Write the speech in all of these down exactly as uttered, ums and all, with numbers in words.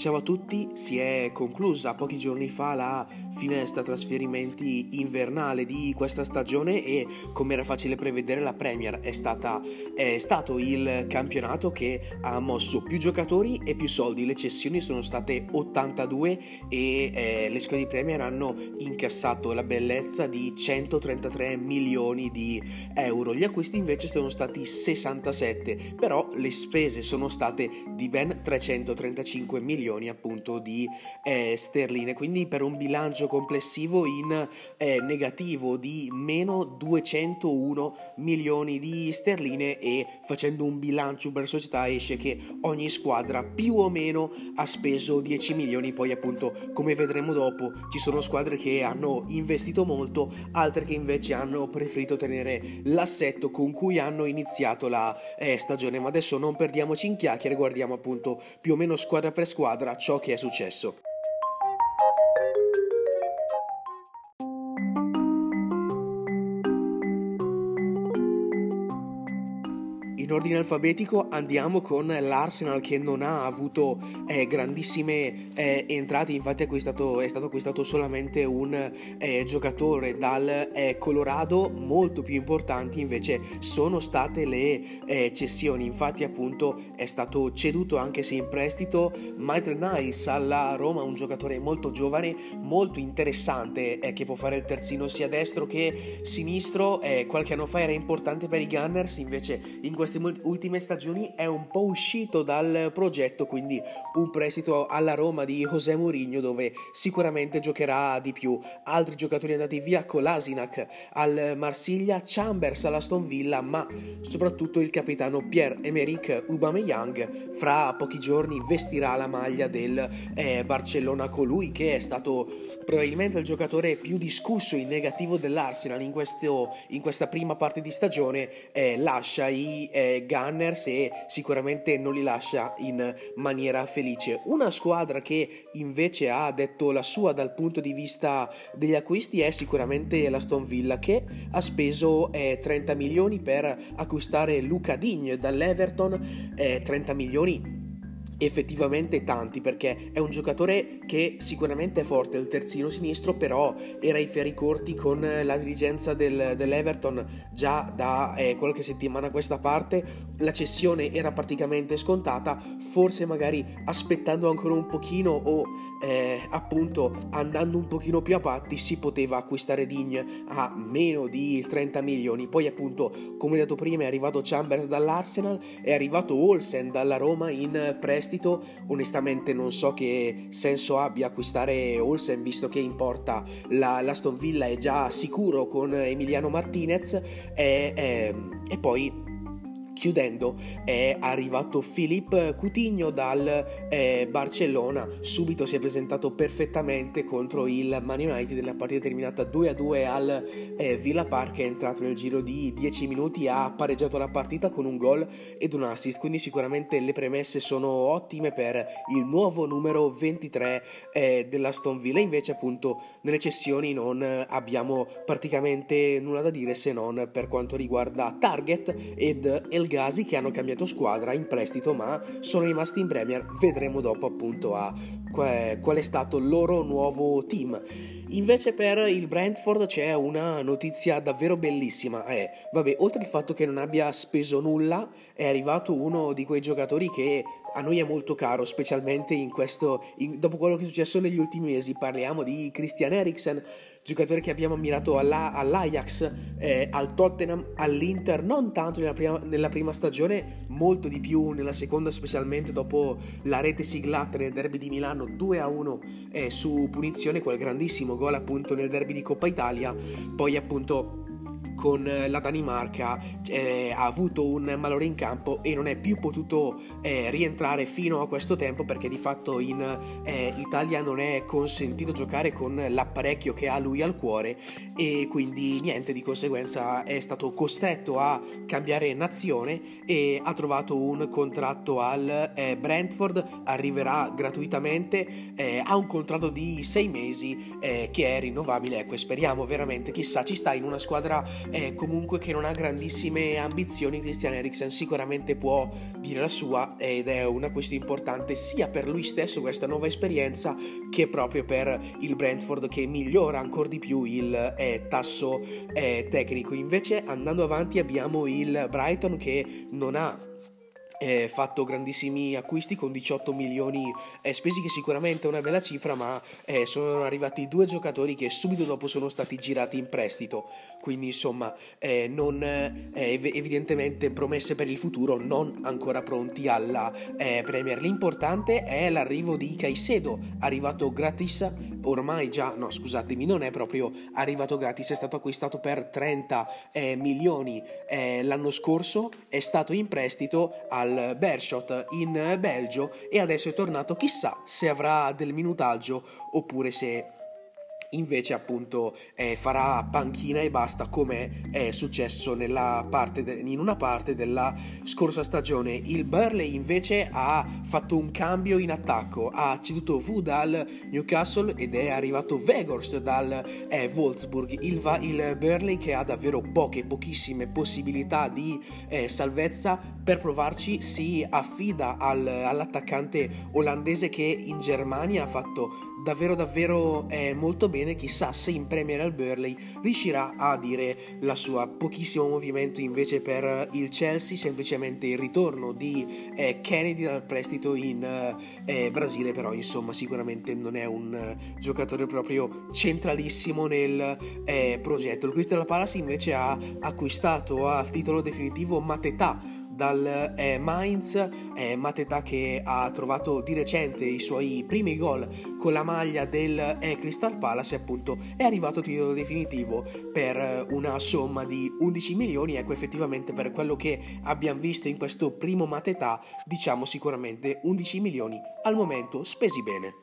Ciao a tutti, si è conclusa pochi giorni fa la finestra trasferimenti invernale di questa stagione e, come era facile prevedere, la Premier è stata è stato il campionato che ha mosso più giocatori e più soldi. Le cessioni sono state ottantadue e eh, le squadre di Premier hanno incassato la bellezza di centotrentatré milioni di euro. Gli acquisti invece sono stati sessantasette, però le spese sono state di ben trecentotrentacinque milioni appunto di eh, sterline, quindi per un bilancio complessivo in eh, negativo di meno duecentouno milioni di sterline. E facendo un bilancio per società esce che ogni squadra più o meno ha speso dieci milioni. Poi appunto, come vedremo dopo, ci sono squadre che hanno investito molto, altre che invece hanno preferito tenere l'assetto con cui hanno iniziato la eh, stagione. Ma adesso non perdiamoci in chiacchiere, guardiamo appunto più o meno squadra per squadra ciò che è successo. In ordine alfabetico andiamo con l'Arsenal, che non ha avuto eh, grandissime eh, entrate. Infatti è, acquistato, è stato acquistato solamente un eh, giocatore dal eh, Colorado. Molto più importanti invece sono state le eh, cessioni. Infatti appunto è stato ceduto, anche se in prestito, Maitland-Niles alla Roma, un giocatore molto giovane, molto interessante, eh, che può fare il terzino sia destro che sinistro. Eh, qualche anno fa era importante per i Gunners, invece in questi ultime stagioni è un po' uscito dal progetto, quindi un prestito alla Roma di José Mourinho, dove sicuramente giocherà di più. Altri giocatori andati via: Kolasinac al Marsiglia, Chambers all'Aston Villa, ma soprattutto il capitano Pierre-Emerick Aubameyang fra pochi giorni vestirà la maglia del eh, Barcellona, colui che è stato probabilmente il giocatore più discusso in negativo dell'Arsenal in, questo, in questa prima parte di stagione. Eh, lascia i Eh, Gunners e sicuramente non li lascia in maniera felice. Una squadra che invece ha detto la sua dal punto di vista degli acquisti è sicuramente l'Aston Villa, che ha speso eh, trenta milioni per acquistare Luca Digne dall'Everton. eh, trenta milioni effettivamente tanti, perché è un giocatore che sicuramente è forte, il terzino sinistro, però era ai ferri corti con la dirigenza del, dell'Everton già da eh, qualche settimana a questa parte. La cessione era praticamente scontata, forse magari aspettando ancora un pochino o eh, appunto andando un pochino più a patti si poteva acquistare Digne a meno di trenta milioni. Poi appunto, come detto prima, è arrivato Chambers dall'Arsenal, è arrivato Olsen dalla Roma in prestito. Onestamente non so che senso abbia acquistare Olsen, visto che in porta la, l'Aston Villa è già sicuro con Emiliano Martinez. E, e, e poi chiudendo è arrivato Filippo Coutinho dal eh, Barcellona. Subito si è presentato perfettamente contro il Man United nella partita terminata due a due al eh, Villa Park. È entrato nel giro di dieci minuti, ha pareggiato la partita con un gol ed un assist, quindi sicuramente le premesse sono ottime per il nuovo numero ventitré eh, dell'Aston Villa. Invece appunto nelle cessioni non abbiamo praticamente nulla da dire, se non per quanto riguarda Target ed El Ghazi, che hanno cambiato squadra in prestito ma sono rimasti in Premier. Vedremo dopo appunto a qual è stato il loro nuovo team. Invece per il Brentford c'è una notizia davvero bellissima. Eh, vabbè, oltre al fatto che non abbia speso nulla, è arrivato uno di quei giocatori che a noi è molto caro, specialmente in questo, in, dopo quello che è successo negli ultimi mesi. Parliamo di Christian Eriksen, giocatore che abbiamo ammirato alla, all'Ajax, eh, al Tottenham, all'Inter, non tanto nella prima, nella prima stagione, molto di più nella seconda, specialmente dopo la rete siglata nel derby di Milano due a uno eh, su punizione, quel grandissimo gol appunto nel derby di Coppa Italia. Poi appunto con la Danimarca eh, ha avuto un malore in campo e non è più potuto eh, rientrare fino a questo tempo, perché di fatto in eh, Italia non è consentito giocare con l'apparecchio che ha lui al cuore, e quindi niente, di conseguenza è stato costretto a cambiare nazione e ha trovato un contratto al eh, Brentford. Arriverà gratuitamente, eh, ha un contratto di sei mesi eh, che è rinnovabile. Ecco, speriamo veramente, chissà, ci sta in una squadra eh, comunque che non ha grandissime ambizioni, Christian Eriksen sicuramente può dire la sua, ed è una questione importante sia per lui stesso questa nuova esperienza che proprio per il Brentford, che migliora ancora di più il eh, tasso eh, tecnico. Invece andando avanti abbiamo il Brighton che non ha Eh, fatto grandissimi acquisti con diciotto milioni eh, spesi, che sicuramente è una bella cifra, ma eh, sono arrivati due giocatori che subito dopo sono stati girati in prestito, quindi insomma eh, non eh, evidentemente promesse per il futuro, non ancora pronti alla eh, Premier. L'importante è l'arrivo di Caicedo, arrivato gratis ormai già, no scusatemi non è proprio arrivato gratis, è stato acquistato per trenta milioni eh, l'anno scorso, è stato in prestito al Bershot in Belgio e adesso è tornato, chissà se avrà del minutaggio oppure se invece appunto eh, farà panchina e basta, come è successo nella parte de- in una parte della scorsa stagione. Il Burnley invece ha fatto un cambio in attacco, ha ceduto V dal Newcastle ed è arrivato Veghorst dal eh, Wolfsburg. Il, va- il Burnley che ha davvero poche, pochissime possibilità di eh, salvezza, per provarci si affida al- all'attaccante olandese che in Germania ha fatto davvero davvero eh, molto bene. Chissà se in Premier al Burnley riuscirà a dire la sua. Pochissimo movimento invece per il Chelsea, semplicemente il ritorno di eh, Kennedy dal prestito in eh, Brasile, però insomma sicuramente non è un eh, giocatore proprio centralissimo nel eh, progetto. Il Crystal Palace invece ha acquistato a titolo definitivo Mateta dal eh, Mainz, eh, Mateta che ha trovato di recente i suoi primi gol con la maglia del eh, Crystal Palace, appunto è arrivato a titolo definitivo per eh, una somma di undici milioni. Ecco, effettivamente per quello che abbiamo visto in questo primo Mateta, diciamo sicuramente undici milioni al momento spesi bene.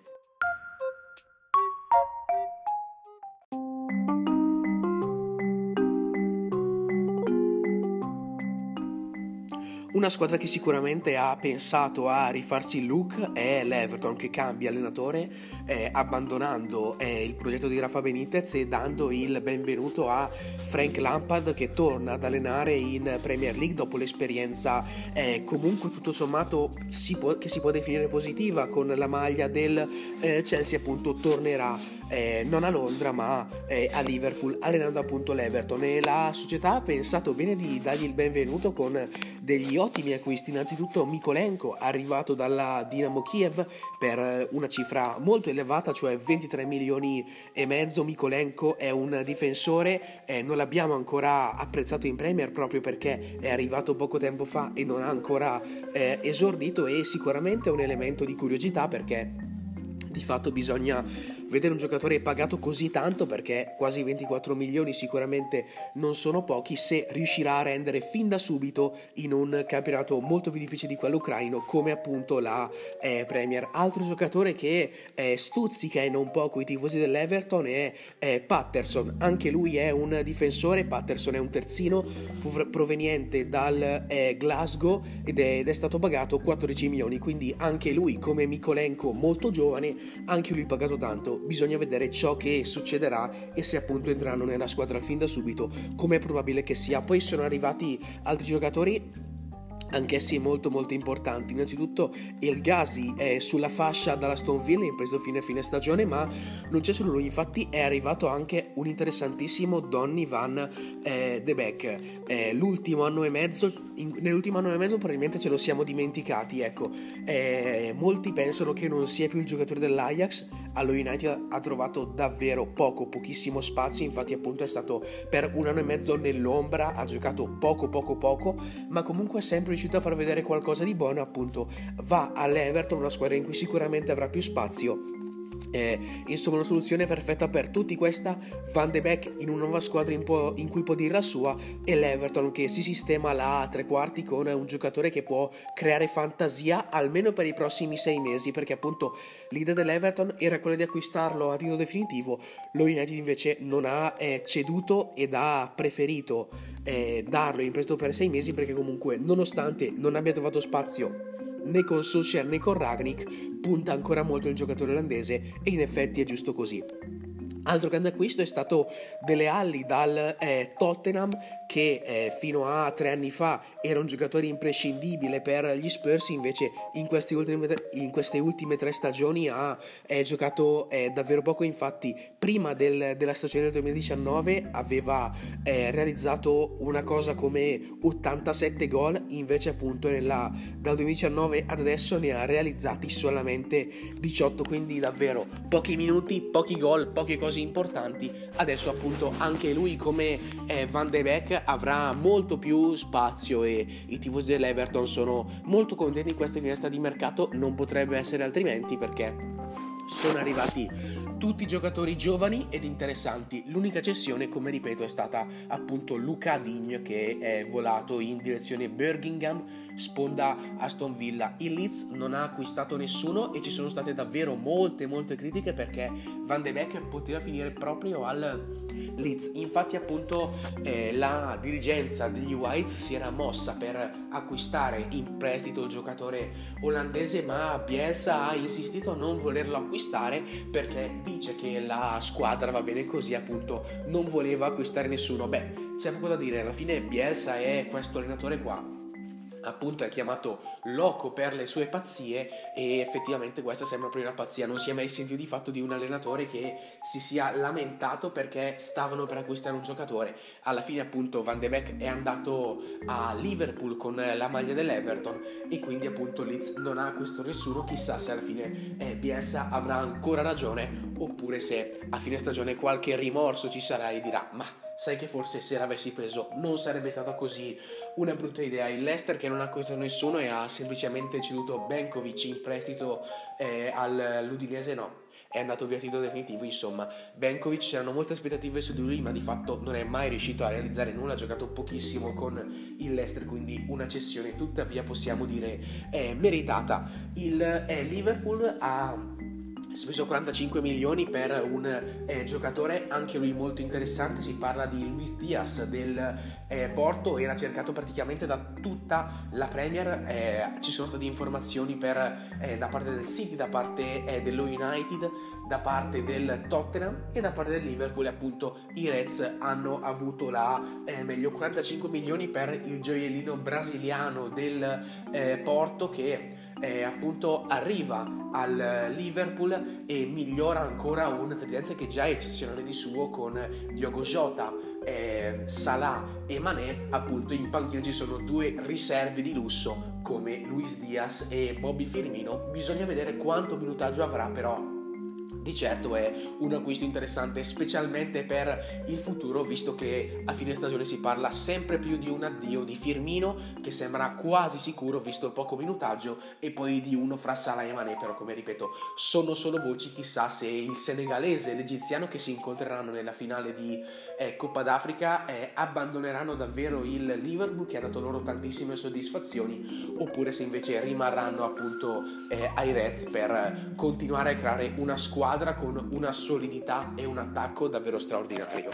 Una squadra che sicuramente ha pensato a rifarsi il look è l'Everton, che cambia allenatore eh, abbandonando eh, il progetto di Rafa Benitez e dando il benvenuto a Frank Lampard, che torna ad allenare in Premier League dopo l'esperienza eh, comunque tutto sommato si può, che si può definire positiva con la maglia del eh, Chelsea. Appunto tornerà eh, non a Londra ma eh, a Liverpool, allenando appunto l'Everton, e la società ha pensato bene di dargli il benvenuto con degli ottimi acquisti. Innanzitutto Mikolenko, arrivato dalla Dinamo Kiev per una cifra molto elevata, cioè ventitré milioni e mezzo. Mikolenko è un difensore, eh, non l'abbiamo ancora apprezzato in Premier proprio perché è arrivato poco tempo fa e non ha ancora eh, esordito, e sicuramente è un elemento di curiosità, perché di fatto bisogna vedere un giocatore pagato così tanto, perché quasi ventiquattro milioni sicuramente non sono pochi, se riuscirà a rendere fin da subito in un campionato molto più difficile di quello ucraino come appunto la eh, Premier. Altro giocatore che eh, stuzzica e non poco i tifosi dell'Everton è eh, Patterson. Anche lui è un difensore, Patterson è un terzino proveniente dal eh, Glasgow ed è, ed è stato pagato quattordici milioni, quindi anche lui come Mikolenko molto giovane, anche lui pagato tanto. Bisogna vedere ciò che succederà e se appunto entreranno nella squadra fin da subito, come è probabile che sia. Poi sono arrivati altri giocatori anch'essi molto molto importanti. Innanzitutto El Ghazi è sulla fascia dall'Aston Villa, in preso fine a fine stagione, ma non c'è solo lui, infatti è arrivato anche un interessantissimo Donny Van eh, de Beek. Eh, l'ultimo anno e mezzo in, nell'ultimo anno e mezzo probabilmente ce lo siamo dimenticati, ecco eh, molti pensano che non sia più il giocatore dell'Ajax, allo United ha trovato davvero poco, pochissimo spazio, infatti appunto è stato per un anno e mezzo nell'ombra, ha giocato poco poco poco, ma comunque è sempre riuscito a far vedere qualcosa di buono. Appunto va all'Everton, una squadra in cui sicuramente avrà più spazio. Eh, insomma, una soluzione perfetta per tutti questa. Van de Beek in una nuova squadra in, po- in cui può dire la sua, e l'Everton che si sistema là tre quarti con un giocatore che può creare fantasia almeno per i prossimi sei mesi, perché appunto l'idea dell'Everton era quella di acquistarlo a titolo definitivo. Lo United invece non ha eh, ceduto ed ha preferito eh, darlo in prestito per sei mesi, perché comunque nonostante non abbia trovato spazio né con Solskjaer né con Rangnick punta ancora molto il giocatore olandese, e in effetti è giusto così. Altro grande acquisto è stato Dele Alli dal eh, Tottenham, che eh, fino a tre anni fa era un giocatore imprescindibile per gli Spurs, invece in queste ultime, in queste ultime tre stagioni ha eh, giocato eh, davvero poco. Infatti prima del, della stagione del duemiladiciannove aveva eh, realizzato una cosa come ottantasette gol, invece appunto nella, dal duemiladiciannove ad adesso ne ha realizzati solamente diciotto, quindi davvero pochi minuti, pochi gol, poche cose importanti. Adesso appunto anche lui, come eh, Van de Beek, avrà molto più spazio e i tifosi dell'Everton sono molto contenti di questa finestra di mercato. Non potrebbe essere altrimenti, perché sono arrivati tutti i giocatori giovani ed interessanti. L'unica cessione, come ripeto, è stata appunto Luca Digne, che è volato in direzione Birmingham, sponda Aston Villa. Il Leeds non ha acquistato nessuno e ci sono state davvero molte molte critiche, perché Van de Beek poteva finire proprio al Leeds. Infatti appunto eh, la dirigenza degli Whites si era mossa per acquistare in prestito il giocatore olandese, ma Bielsa ha insistito a non volerlo acquistare perché dice che la squadra va bene così, appunto non voleva acquistare nessuno. Beh, c'è poco da dire, alla fine Bielsa è questo allenatore qua, appunto è chiamato loco per le sue pazzie, e effettivamente questa sembra proprio una pazzia. Non si è mai sentito di fatto di un allenatore che si sia lamentato perché stavano per acquistare un giocatore. Alla fine appunto Van de Beek è andato a Liverpool con la maglia dell'Everton, e quindi appunto Leeds non ha acquistato nessuno. Chissà se alla fine eh, Bielsa avrà ancora ragione, oppure se a fine stagione qualche rimorso ci sarà e dirà: ma sai che forse se l'avessi preso non sarebbe stata così una brutta idea. Il Leicester, che non ha acquistato nessuno e ha semplicemente ceduto Benkovic in prestito eh, all'Udinese, no, è andato via titolo definitivo. Insomma, Benkovic, c'erano molte aspettative su di lui, ma di fatto non è mai riuscito a realizzare nulla, ha giocato pochissimo con il Leicester, quindi una cessione tuttavia possiamo dire eh, meritata. Il eh, Liverpool ha speso quarantacinque milioni per un eh, giocatore, anche lui molto interessante. Si parla di Luis Diaz del eh, Porto, era cercato praticamente da tutta la Premier. Eh, ci sono state informazioni per, eh, da parte del City, da parte eh, dello United, da parte del Tottenham e da parte del Liverpool. Appunto i Reds hanno avuto la eh, meglio quarantacinque milioni per il gioiellino brasiliano del eh, Porto, che Eh, appunto arriva al Liverpool e migliora ancora un tridente che già è eccezionale di suo, con Diogo Jota, eh, Salah e Mané. Appunto in panchina ci sono due riserve di lusso come Luis Diaz e Bobby Firmino. Bisogna vedere quanto minutaggio avrà, però di certo è un acquisto interessante, specialmente per il futuro, visto che a fine stagione si parla sempre più di un addio di Firmino, che sembra quasi sicuro visto il poco minutaggio, e poi di uno fra Salah e Mané. Però, come ripeto, sono solo voci. Chissà se il senegalese e l'egiziano, che si incontreranno nella finale di eh, Coppa d'Africa, eh, abbandoneranno davvero il Liverpool, che ha dato loro tantissime soddisfazioni, oppure se invece rimarranno appunto eh, ai Reds per continuare a creare una squadra con una solidità e un attacco davvero straordinario.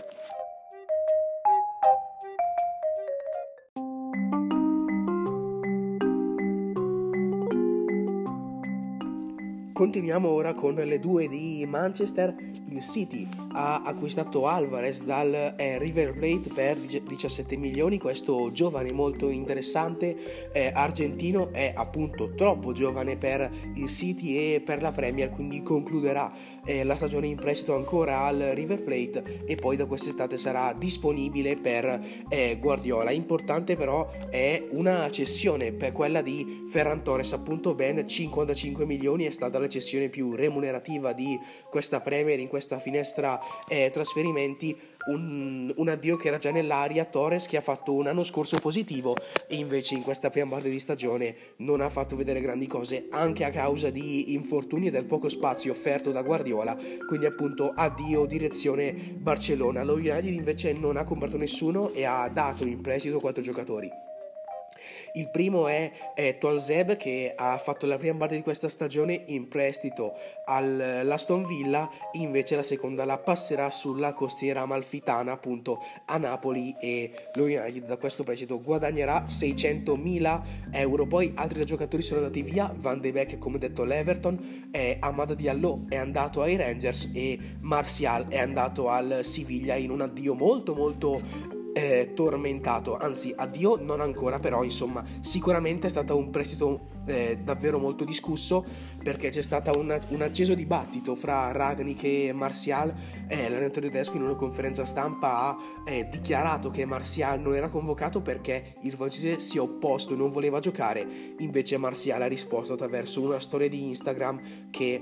Continuiamo ora con le due di Manchester. Il City ha acquistato Alvarez dal eh, River Plate per diciassette milioni. Questo giovane molto interessante eh, argentino è appunto troppo giovane per il City e per la Premier, quindi concluderà eh, la stagione in prestito ancora al River Plate e poi da quest'estate sarà disponibile per eh, Guardiola. Importante però è una cessione, per quella di Ferran Torres, appunto ben cinquantacinque milioni, è stata la cessione più remunerativa di questa Premier in questa finestra eh, trasferimenti. Un, un addio che era già nell'aria. Torres, che ha fatto un anno scorso positivo e invece in questa prima parte di stagione non ha fatto vedere grandi cose, anche a causa di infortuni e del poco spazio offerto da Guardiola, quindi appunto addio direzione Barcellona. Lo United invece non ha comprato nessuno e ha dato in prestito quattro giocatori. Il primo è, è Tuanzebe, che ha fatto la prima parte di questa stagione in prestito all'Aston Villa, invece la seconda la passerà sulla costiera amalfitana, appunto a Napoli, e lui da questo prestito guadagnerà seicentomila euro. Poi altri due giocatori sono andati via: Van de Beek, come detto, all'Everton, eh, Amad Diallo è andato ai Rangers e Martial è andato al Siviglia in un addio molto molto Eh, tormentato, anzi addio non ancora, però insomma sicuramente è stato un prestito eh, davvero molto discusso, perché c'è stato un, un acceso dibattito fra Rangnick e Martial. eh, l'allenatore tedesco in una conferenza stampa ha eh, dichiarato che Martial non era convocato perché il francese si è opposto e non voleva giocare, invece Martial ha risposto attraverso una storia di Instagram che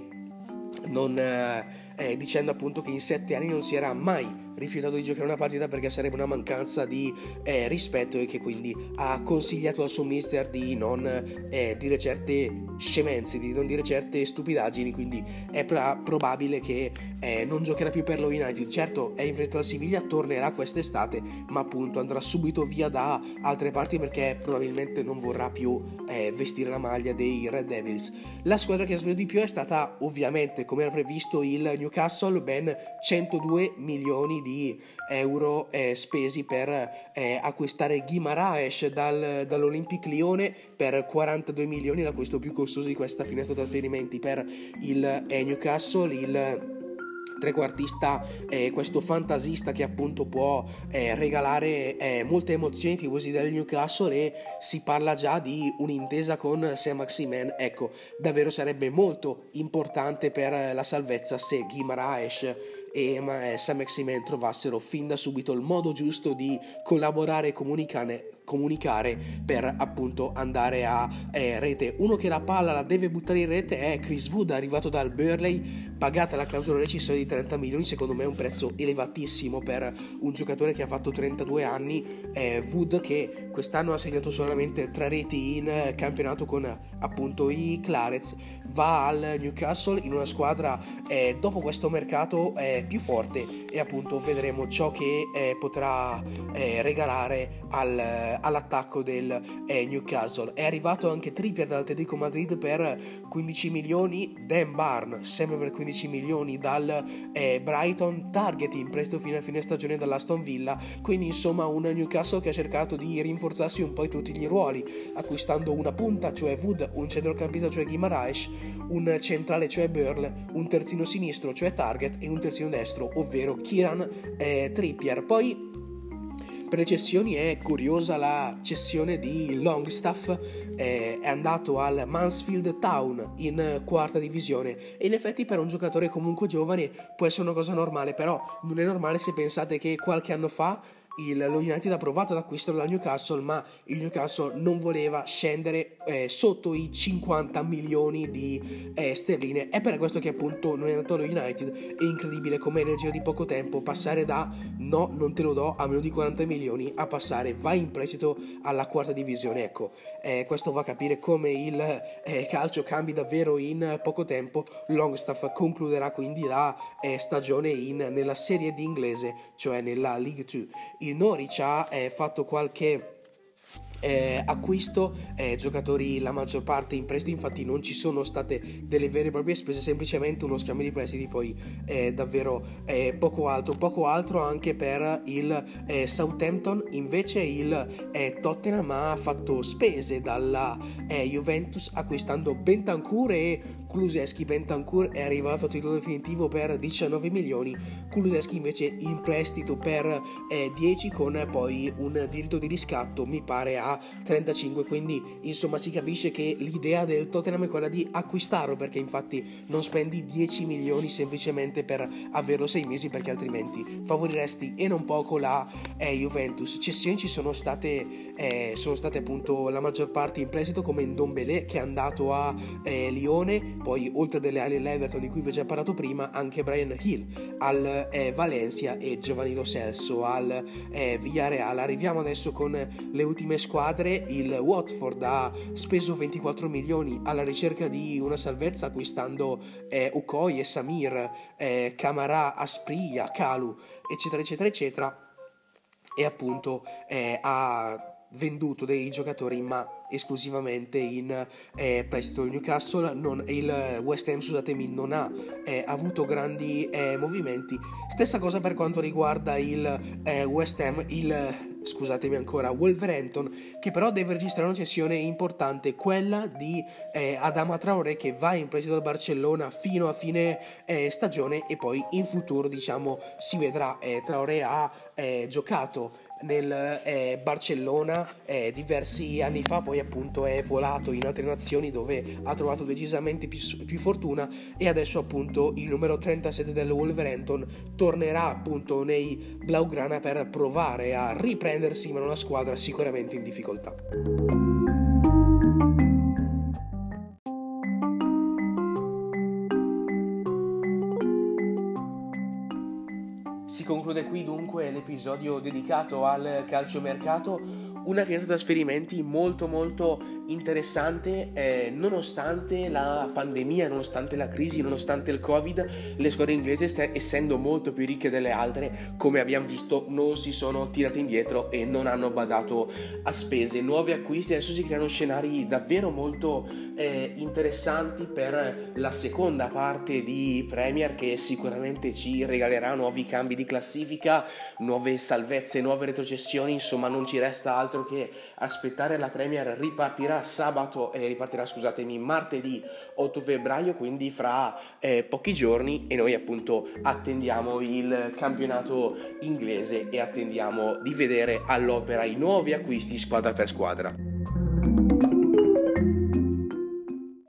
non, eh, dicendo appunto che in sette anni non si era mai rifiutato di giocare una partita perché sarebbe una mancanza di eh, rispetto, e che quindi ha consigliato al suo mister di non eh, dire certe scemenze, di non dire certe stupidaggini. Quindi è pra- probabile che eh, non giocherà più per lo United. Certo, è in prestito al Siviglia, tornerà quest'estate, ma appunto andrà subito via da altre parti perché probabilmente non vorrà più eh, vestire la maglia dei Red Devils. La squadra che ha speso di più è stata ovviamente, come era previsto, il Newcastle, ben centodue milioni di euro eh, spesi per eh, acquistare Guimarães dal, dall'Olympic Lione per quarantadue milioni, l'acquisto più costoso di questa finestra trasferimenti per il eh, Newcastle. Il trequartista, eh, questo fantasista che appunto può eh, regalare eh, molte emozioni ai tifosi del Newcastle, e si parla già di un'intesa con Saint-Maximin. Ecco, davvero sarebbe molto importante per la salvezza se Guimarães e Saint-Maximin trovassero fin da subito il modo giusto di collaborare e comunicare, comunicare per appunto andare a eh, rete. Uno che la palla la deve buttare in rete è Chris Wood, arrivato dal Burnley, pagata la clausola rescissione di trenta milioni. Secondo me è un prezzo elevatissimo per un giocatore che ha fatto trentadue anni. eh, Wood, che quest'anno ha segnato solamente tre reti in campionato con appunto i Clarets, va al Newcastle in una squadra eh, dopo questo mercato eh, più forte, e appunto vedremo ciò che eh, potrà eh, regalare al all'attacco del eh, Newcastle. È arrivato anche Trippier dal Atletico Madrid per quindici milioni, Dan Barn sempre per quindici milioni dal eh, Brighton, Target in prestito fino a fine stagione dall'Aston Villa. Quindi insomma un Newcastle che ha cercato di rinforzarsi un po' in tutti gli ruoli, acquistando una punta, cioè Wood, un centrocampista, cioè Guimarães, un centrale, cioè Burl, un terzino sinistro, cioè Target, e un terzino destro, ovvero Kieran eh, Trippier. Poi per le cessioni è curiosa la cessione di Longstaff, eh, è andato al Mansfield Town in quarta divisione, e in effetti per un giocatore comunque giovane può essere una cosa normale, però non è normale se pensate che qualche anno fa Il, lo United ha provato ad acquistare la Newcastle, ma il Newcastle non voleva scendere eh, sotto i cinquanta milioni di eh, sterline. È per questo che appunto non è andato allo United. È incredibile come nel giro di poco tempo passare da no, non te lo do a meno di quaranta milioni a passare vai in prestito alla quarta divisione. Ecco, eh, questo va a capire come il eh, calcio cambi davvero in poco tempo. Longstaff concluderà quindi la eh, stagione in, nella serie di inglese, cioè nella League Two. Il Norwich ha eh, fatto qualche eh, acquisto, eh, giocatori la maggior parte in prestito, infatti non ci sono state delle vere e proprie spese, semplicemente uno scambio di prestiti. Poi eh, davvero eh, poco altro, poco altro anche per il eh, Southampton. Invece il eh, Tottenham ha fatto spese dalla eh, Juventus, acquistando Bentancur e Kulusevski. Bentancur è arrivato a titolo definitivo per diciannove milioni, Kulusevski invece in prestito per eh, dieci, con poi un diritto di riscatto mi pare a trentacinque. Quindi insomma si capisce che l'idea del Tottenham è quella di acquistarlo, perché infatti non spendi dieci milioni semplicemente per averlo sei mesi, perché altrimenti favoriresti e non poco la eh, Juventus. Cessioni ci sono state eh, sono state appunto la maggior parte in prestito, come Ndombele che è andato a eh, Lione. Poi oltre a Dele Alli e l'Everton, di cui vi ho già parlato prima, anche Brian Hill al eh, Valencia e Giovanni Lo Celso al eh, Villarreal. Arriviamo adesso con le ultime squadre. Il Watford ha speso ventiquattro milioni alla ricerca di una salvezza, acquistando eh, Okoye e Samir, eh, Camara, Asprilla, Kalu, eccetera eccetera eccetera, e appunto eh, ha venduto dei giocatori ma esclusivamente in eh, prestito. Il Newcastle, non, il West Ham scusatemi, non ha eh, avuto grandi eh, movimenti. Stessa cosa per quanto riguarda il eh, West Ham, il scusatemi ancora Wolverhampton, che però deve registrare una cessione importante, quella di eh, Adama Traoré, che va in prestito al Barcellona fino a fine eh, stagione e poi in futuro diciamo si vedrà. eh, Traoré ha eh, giocato nel eh, Barcellona eh, diversi anni fa, poi appunto è volato in altre nazioni dove ha trovato decisamente più, più fortuna, e adesso appunto il numero trentasette del Wolverhampton tornerà appunto nei Blaugrana per provare a riprendersi, ma una squadra sicuramente in difficoltà. Conclude qui dunque l'episodio dedicato al calciomercato, una finestra trasferimenti molto molto interessante, eh, nonostante la pandemia, nonostante la crisi, nonostante il Covid, le squadre inglesi st- essendo molto più ricche delle altre, come abbiamo visto, non si sono tirate indietro e non hanno badato a spese. Nuovi acquisti, adesso si creano scenari davvero molto eh, interessanti per la seconda parte di Premier, che sicuramente ci regalerà nuovi cambi di classifica classifica, nuove salvezze, nuove retrocessioni, insomma non ci resta altro che aspettare. La Premier ripartirà sabato, eh, ripartirà scusatemi martedì otto febbraio, quindi fra eh, pochi giorni, e noi appunto attendiamo il campionato inglese e attendiamo di vedere all'opera i nuovi acquisti squadra per squadra.